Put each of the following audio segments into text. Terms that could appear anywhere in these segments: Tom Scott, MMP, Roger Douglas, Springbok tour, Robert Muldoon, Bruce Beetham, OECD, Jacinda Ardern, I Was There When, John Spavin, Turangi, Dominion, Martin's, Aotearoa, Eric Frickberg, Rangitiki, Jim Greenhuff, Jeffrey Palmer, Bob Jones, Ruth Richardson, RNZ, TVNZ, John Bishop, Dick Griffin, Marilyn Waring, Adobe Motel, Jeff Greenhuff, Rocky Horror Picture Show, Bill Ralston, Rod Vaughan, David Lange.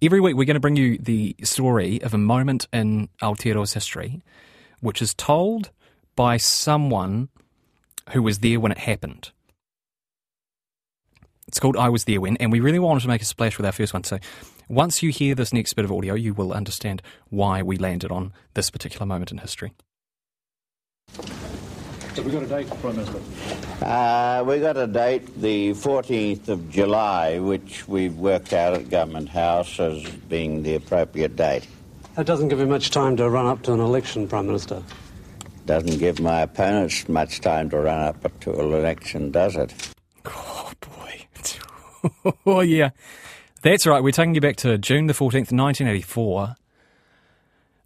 Every week we're going to bring you the story of a moment in Aotearoa's history, which is told by someone who was there when it happened. It's called I Was There When, and we really wanted to make a splash with our first one. So once you hear this next bit of audio, you will understand why we landed on this particular moment in history. Have we got a date, Prime Minister? We got a date, the 14th of July, which we've worked out at Government House as being the appropriate date. That doesn't give you much time to run up to an election, Prime Minister. Doesn't give my opponents much time to run up to an election, does it? Oh, boy. Oh, yeah. That's right. We're taking you back to June the 14th, 1984.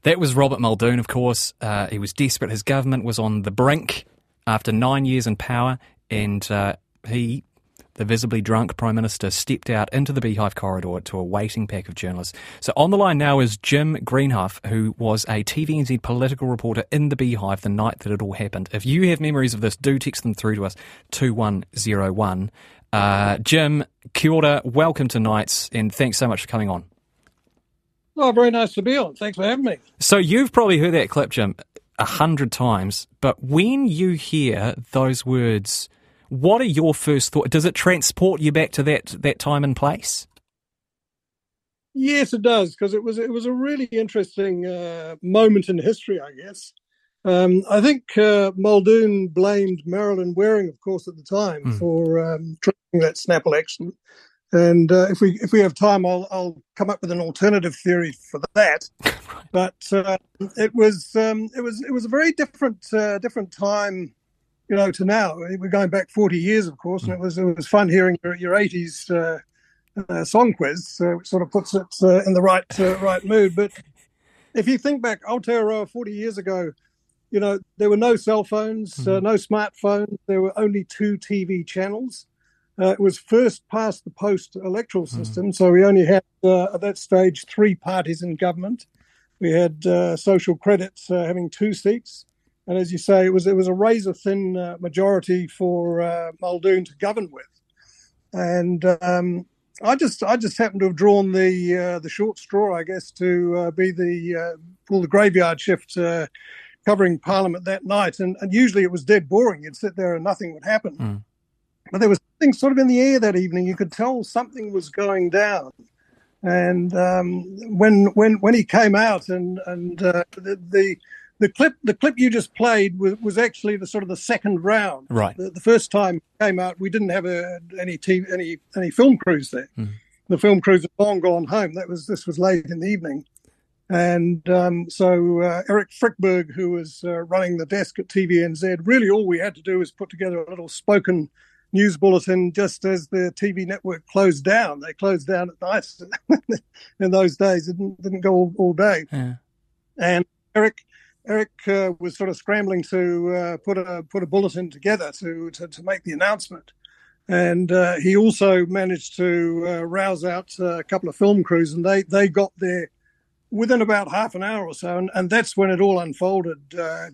That was Robert Muldoon, of course. He was desperate. His government was on the brink after 9 years in power, and he, the visibly drunk Prime Minister, stepped out into the Beehive corridor to a waiting pack of journalists. So on the line now is Jim Greenhuff, who was a TVNZ political reporter in the Beehive the night that it all happened. If you have memories of this, do text them through to us, 2101. Jim, kia ora, welcome to Nights, and thanks so much for coming on. Oh, very nice to be on. Thanks for having me. So you've probably heard that clip, Jim, 100 times, but when you hear those words, what are your first thoughts? Does it transport you back to that time and place? Yes, it does, because it was a really interesting moment in history, I guess. I think Muldoon blamed Marilyn Waring, of course, at the time for triggering that snap election. And if we have time, I'll come up with an alternative theory for that. But it was a very different time. You know, to now. We're going back 40 years, of course, and it was fun hearing your 80s song quiz, which sort of puts it in the right mood. But if you think back, Aotearoa 40 years ago, you know, there were no cell phones, no smartphones. There were only 2 TV channels. It was first past the post electoral system, so we only had, at that stage, 3 parties in government. We had social credit having 2 seats. And as you say, it was a razor-thin majority for Muldoon to govern with. And I just happened to have drawn the short straw, I guess, to be pull the graveyard shift covering Parliament that night. And usually it was dead boring. You'd sit there and nothing would happen. But there was something sort of in the air that evening. You could tell something was going down. And when he came out and The clip you just played was actually the sort of the second round. Right. The first time it came out, we didn't have any film crews there. The film crews had long gone home. This was late in the evening, and so Eric Frickberg, who was running the desk at TVNZ, really all we had to do was put together a little spoken news bulletin just as the TV network closed down. They closed down at night in those days. It didn't go all day, and Eric was sort of scrambling to put a bulletin together to make the announcement, and he also managed to rouse out a couple of film crews, and they got there within about half an hour or so, and that's when it all unfolded.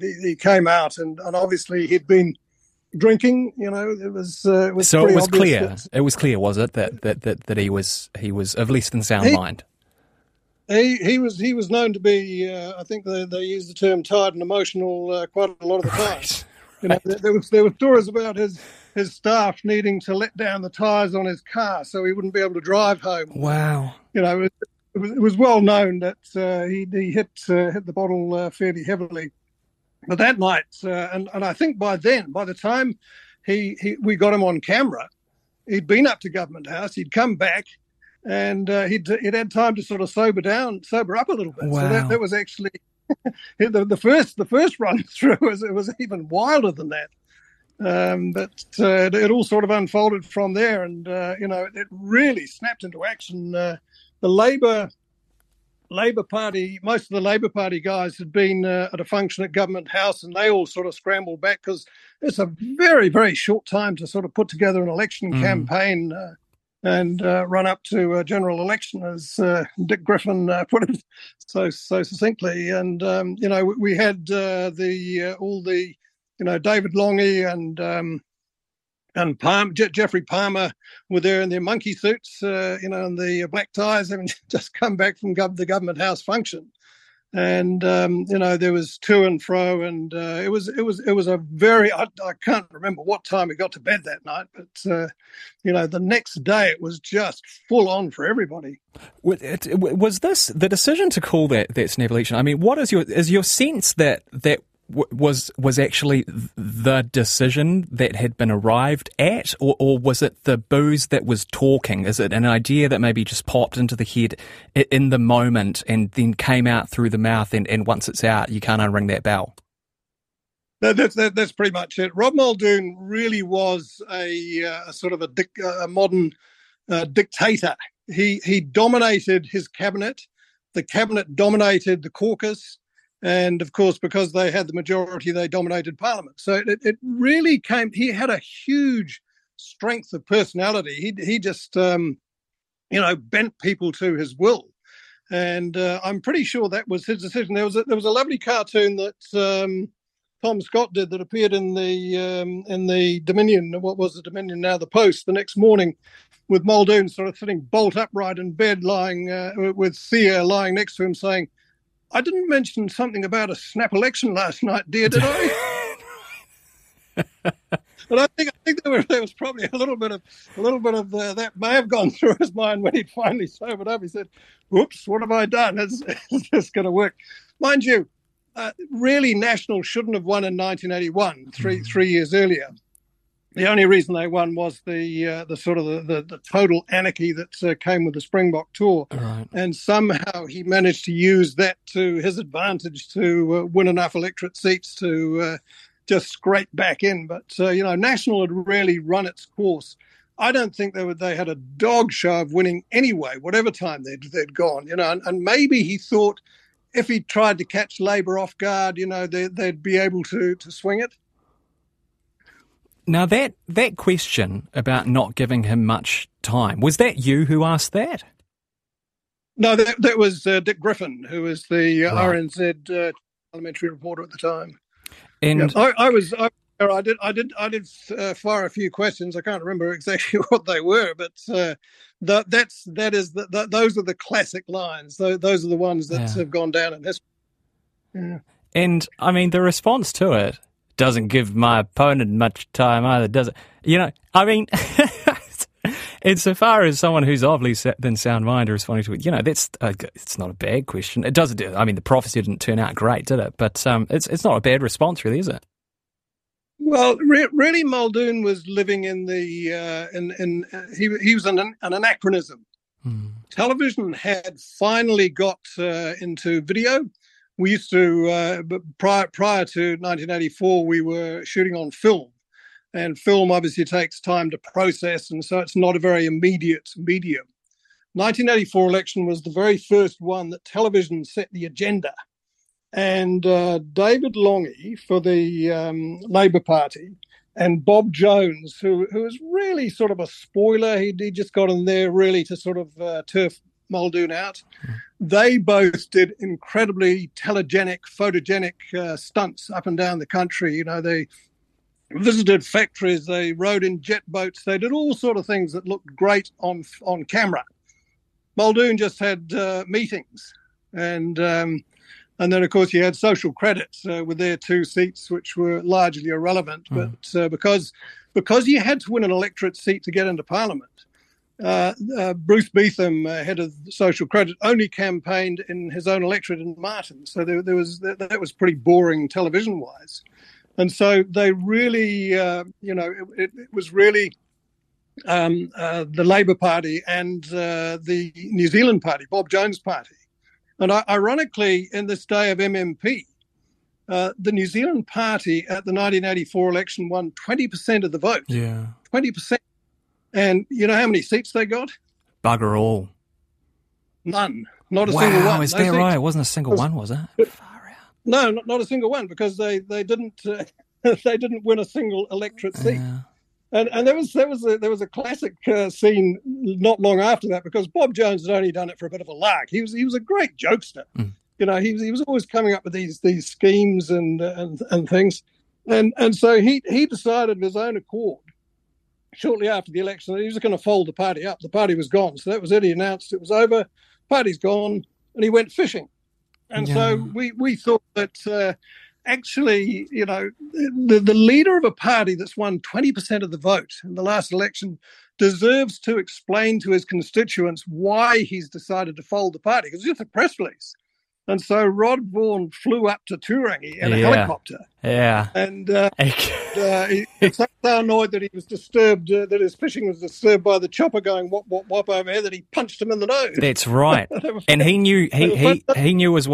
He came out, and obviously he'd been drinking. You know, it was so it was clear. It was clear, was it, that he was of less than sound mind. He was known to be. I think they used the term tired and emotional quite a lot of the time. Right. You know, there were stories about his staff needing to let down the tyres on his car so he wouldn't be able to drive home. Wow. You know, it was well known that he hit the bottle fairly heavily. But that night, and I think by the time we got him on camera, he'd been up to Government House. He'd come back. And he'd had time to sort of sober up a little bit. Wow. So that was actually the first run through. It was even wilder than that. But it all sort of unfolded from there, and it really snapped into action. The Labor Party, most of the Labor Party guys had been at a function at Government House, and they all sort of scrambled back because it's a very, very short time to sort of put together an election campaign and run up to a general election, as Dick Griffin put it so succinctly. And, we had David Lange and Jeffrey Palmer were there in their monkey suits, and the black ties, having just come back from the Government House function. And, there was to and fro, and it was a very, I can't remember what time we got to bed that night, but, the next day it was just full on for everybody. Was this the decision to call that snap election? I mean, what is your sense that was actually the decision that had been arrived at, or was it the booze that was talking? Is it an idea that maybe just popped into the head in the moment and then came out through the mouth, and once it's out, you can't unring that bell? That's pretty much it. Rob Muldoon really was a modern dictator. He dominated his cabinet. The cabinet dominated the caucus. And, of course, because they had the majority, they dominated Parliament. So it really came – he had a huge strength of personality. He just, bent people to his will. And I'm pretty sure that was his decision. There was a lovely cartoon that Tom Scott did that appeared in the Dominion – what was the Dominion now? The Post, the next morning, with Muldoon sort of sitting bolt upright in bed, lying with Thea lying next to him, saying, "I didn't mention something about a snap election last night, dear, did I?" But I think there was probably a little bit of that may have gone through his mind when he finally sobered up. He said, "Whoops, what have I done? Is this going to work?" Mind you, really, National shouldn't have won in 1981, three years earlier. The only reason they won was the total anarchy that came with the Springbok tour. Right. And somehow he managed to use that to his advantage to win enough electorate seats to just scrape back in. But, National had really run its course. I don't think they had a dog show of winning anyway, whatever time they'd gone, and maybe he thought if he tried to catch Labour off guard, they'd be able to swing it. Now, that question about not giving him much time, was that you who asked that? No, that was Dick Griffin, who was the RNZ parliamentary reporter at the time. And yeah, I did fire a few questions. I can't remember exactly what they were, but those are the classic lines. Those are the ones that have gone down in history. Yeah. And I mean, the response to it, "Doesn't give my opponent much time either, does it?" I mean, insofar as someone who's obviously than sound mind responding to it, that's it's not a bad question. It doesn't. I mean, the prophecy didn't turn out great, did it? But it's not a bad response, really, is it? Well, really, Muldoon was living in the he was an anachronism. Hmm. Television had finally got into video. We used to, prior to 1984, we were shooting on film, and film obviously takes time to process, and so it's not a very immediate medium. 1984 election was the very first one that television set the agenda, and David Lange for the Labour Party and Bob Jones, who was really sort of a spoiler, he just got in there really to sort of turf Muldoon out. They both did incredibly telegenic, photogenic stunts up and down the country. They visited factories, they rode in jet boats, they did all sort of things that looked great on camera. Muldoon just had meetings, and then of course you had social credits with their two seats, which were largely irrelevant, but because you had to win an electorate seat to get into Parliament. Bruce Beetham, head of social credit, only campaigned in his own electorate in Martin's, so that was pretty boring television-wise, and so they really, it was really the Labour Party and the New Zealand Party, Bob Jones Party, and ironically, in this day of MMP, the New Zealand Party at the 1984 election won 20% of the vote. Yeah. 20%. And you know how many seats they got? Bugger all. None. Not a single one. Wow, is that right? It wasn't a single one, was it? Far out. No, not a single one, because they didn't win a single electorate seat. Yeah. And there was a classic scene not long after that, because Bob Jones had only done it for a bit of a lark. He was a great jokester. Mm. You know, he was always coming up with these schemes and things. And so he decided of his own accord shortly after the election that he was going to fold the party up. The party was gone. So that was it. He announced it was over. Party's gone. And he went fishing. And so we thought that actually, you know, the leader of a party that's won 20% of the vote in the last election deserves to explain to his constituents why he's decided to fold the party. Because it's just a press release. And so Rod Vaughan flew up to Turangi in a helicopter. Yeah. And he was so annoyed that he was disturbed, that his fishing was disturbed by the chopper going wop over here, that he punched him in the nose. That's right. And he knew he knew his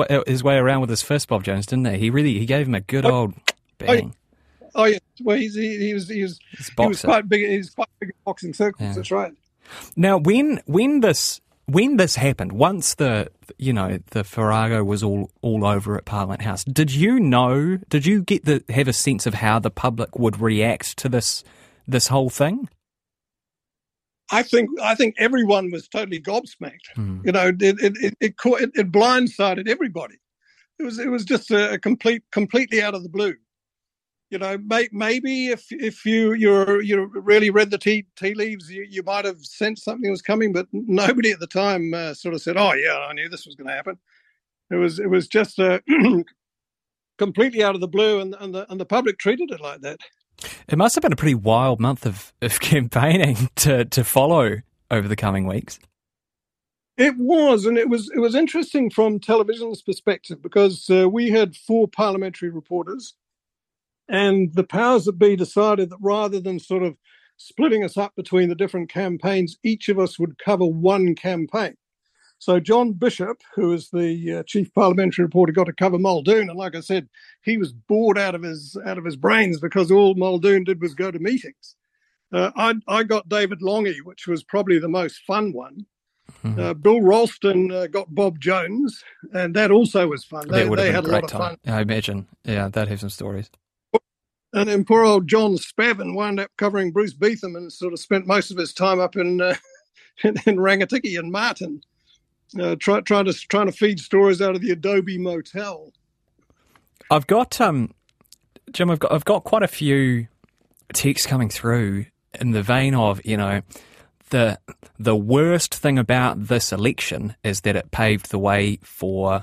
way around with his fist, Bob Jones, didn't he? He gave him a good old bang. Oh yeah. Well, he was quite big. He's quite big in boxing circles. Yeah. That's right. Now, when this happened, once the farrago was all over at Parliament House, did you have a sense of how the public would react to this whole thing? I think everyone was totally gobsmacked. You know, it blindsided everybody. It was just a completely out of the blue. You know, maybe if you really read the tea leaves, you might have sensed something was coming, but nobody at the time sort of said, "Oh yeah, I knew this was going to happen." It was just completely out of the blue, and the public treated it like that. It must have been a pretty wild month of campaigning to follow over the coming weeks. It was, and it was interesting from television's perspective, because we had 4 parliamentary reporters. And the powers that be decided that rather than sort of splitting us up between the different campaigns, each of us would cover one campaign. So John Bishop, who is the chief parliamentary reporter, got to cover Muldoon. And like I said, he was bored out of his brains, because all Muldoon did was go to meetings. I got David Lange, which was probably the most fun one. Mm-hmm. Bill Ralston got Bob Jones, and that also was fun. They had a lot of fun. I imagine. Yeah, they'd have some stories. And then poor old John Spavin wound up covering Bruce Beetham and sort of spent most of his time up in Rangitiki and Martin, trying to feed stories out of the Adobe Motel. I've got Jim. I've got quite a few texts coming through in the vein of, you know, the worst thing about this election is that it paved the way for.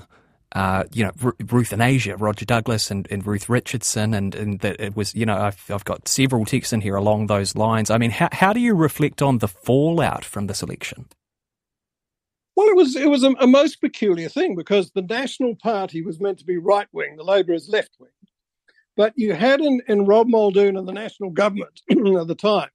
You know, Ruth and Asia, Roger Douglas and Ruth Richardson, and that it was, you know, I've got several texts in here along those lines. I mean, how do you reflect on the fallout from this election? Well, it was a most peculiar thing, because the National Party was meant to be right-wing, the Labour is left-wing. But you had in Rob Muldoon and the National Government at the time,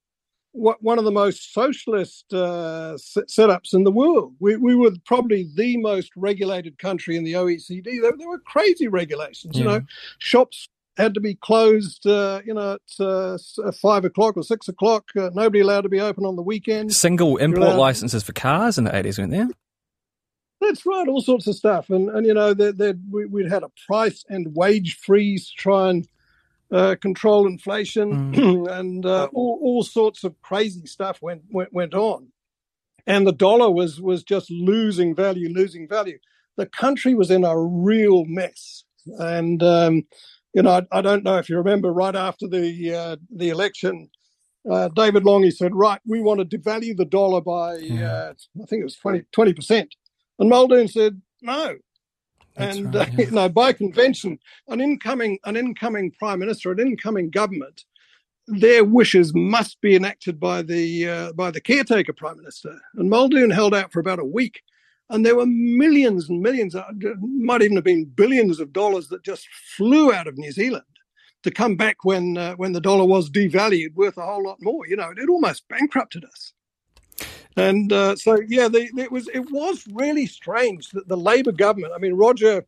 one of the most socialist setups in the world. We were probably the most regulated country in the OECD. There were crazy regulations. Yeah. You know, shops had to be closed. You know, at 5 o'clock or 6 o'clock. Nobody allowed to be open on the weekend. Single import licenses for cars in the '80s, weren't there? That's right. All sorts of stuff. And you know, we'd had a price and wage freeze to try and. Control inflation, and all sorts of crazy stuff went on, and the dollar was just losing value. The country was in a real mess, and you know, I don't know if you remember, right after the election, David Lange said, "Right, we want to devalue the dollar by I think it was 20%," and Muldoon said, "No." That's and right, yeah. You know, by convention, an incoming prime minister, an incoming government, their wishes must be enacted by the caretaker prime minister. And Muldoon held out for about a week, and there were millions and millions, might even have been billions of dollars that just flew out of New Zealand to come back when the dollar was devalued, worth a whole lot more. You know, it almost bankrupted us. And so, yeah, it was really strange that the Labour government, I mean, Roger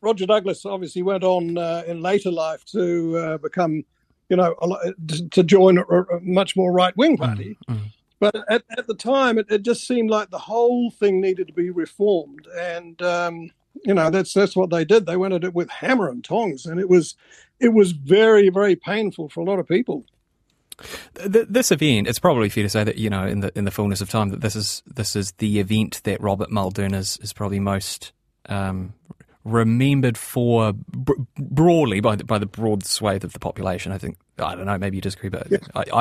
Roger Douglas obviously went on in later life to become, you know, to join a much more right-wing party. Mm-hmm. But at the time, it just seemed like the whole thing needed to be reformed. And, you know, that's what they did. They went at it with hammer and tongs. And it was very, very painful for a lot of people. This event, it's probably fair to say that, you know, in the fullness of time, that this is the event that Robert Muldoon is probably most remembered for broadly by the broad swathe of the population. I think, I don't know, maybe you disagree, but yeah.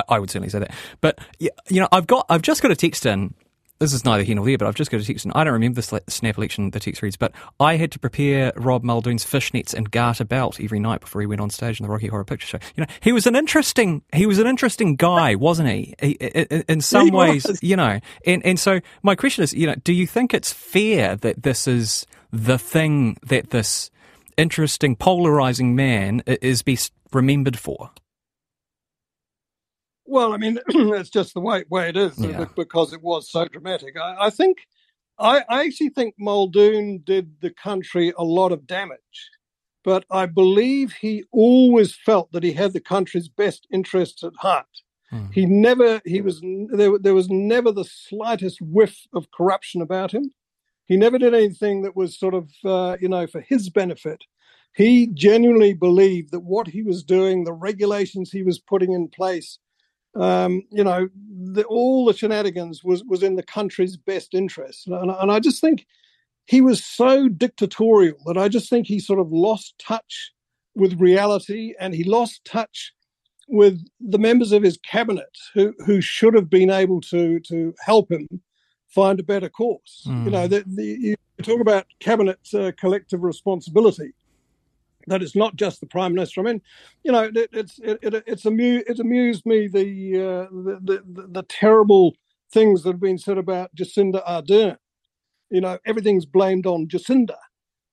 I would certainly say that. But, you know, I've just got a text in. This is neither here nor there, but I've just got a text in. I don't remember the snap election, the text reads, but I had to prepare Rob Muldoon's fishnets and garter belt every night before he went on stage in the Rocky Horror Picture Show. You know, he was an interesting guy, wasn't he? In some ways, you know. And so my question is, you know, do you think it's fair that this is the thing that this interesting, polarising man is best remembered for? Well, I mean, it's just the way it is, yeah, because it was so dramatic. I actually think Muldoon did the country a lot of damage, but I believe he always felt that he had the country's best interests at heart. Mm. There was never the slightest whiff of corruption about him. He never did anything that was sort of, you know, for his benefit. He genuinely believed that what he was doing, the regulations he was putting in place, you know, all the shenanigans was in the country's best interest. And I just think he was so dictatorial that I just think he sort of lost touch with reality, and he lost touch with the members of his cabinet who should have been able to help him find a better course. Mm. You know, you talk about cabinet collective responsibility. That it's not just the Prime Minister. I mean, you know, it amused me the terrible things that have been said about Jacinda Ardern. You know, everything's blamed on Jacinda.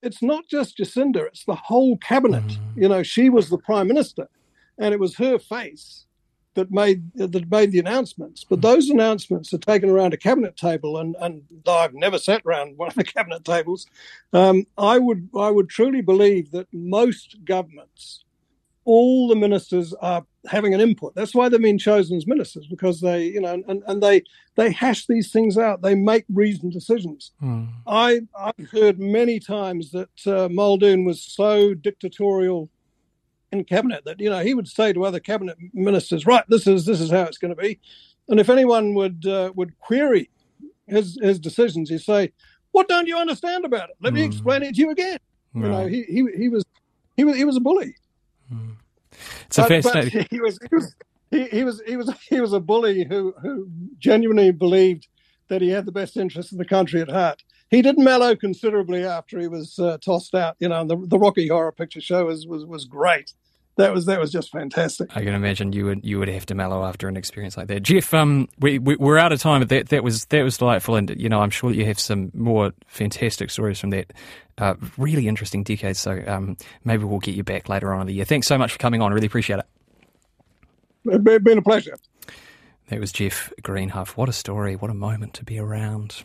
It's not just Jacinda; it's the whole cabinet. Mm. You know, she was the Prime Minister, and it was her face that made the announcements. But those announcements are taken around a cabinet table, and though I've never sat around one of the cabinet tables, I would truly believe that most governments, all the ministers are having an input. That's why they've been chosen as ministers, because they, you know, and they hash these things out. They make reasoned decisions. Mm. I've heard many times that Muldoon was so dictatorial in cabinet that, you know, he would say to other cabinet ministers, right, this is how it's going to be, and if anyone would query his decisions, he'd say, what don't you understand about it? Let me explain it to you again. Right. You know, he was a bully. Mm. It's a fascinating. He was a bully who genuinely believed that he had the best interests of the country at heart. He did mellow considerably after he was tossed out. You know, the Rocky Horror Picture Show was great. That was just fantastic. I can imagine you would have to mellow after an experience like that. Jeff, we're out of time, but that was delightful, and you know, I'm sure that you have some more fantastic stories from that really interesting decade. So maybe we'll get you back later on in the year. Thanks so much for coming on. Really appreciate it. It's been a pleasure. That was Jeff Greenhuff. What a story! What a moment to be around.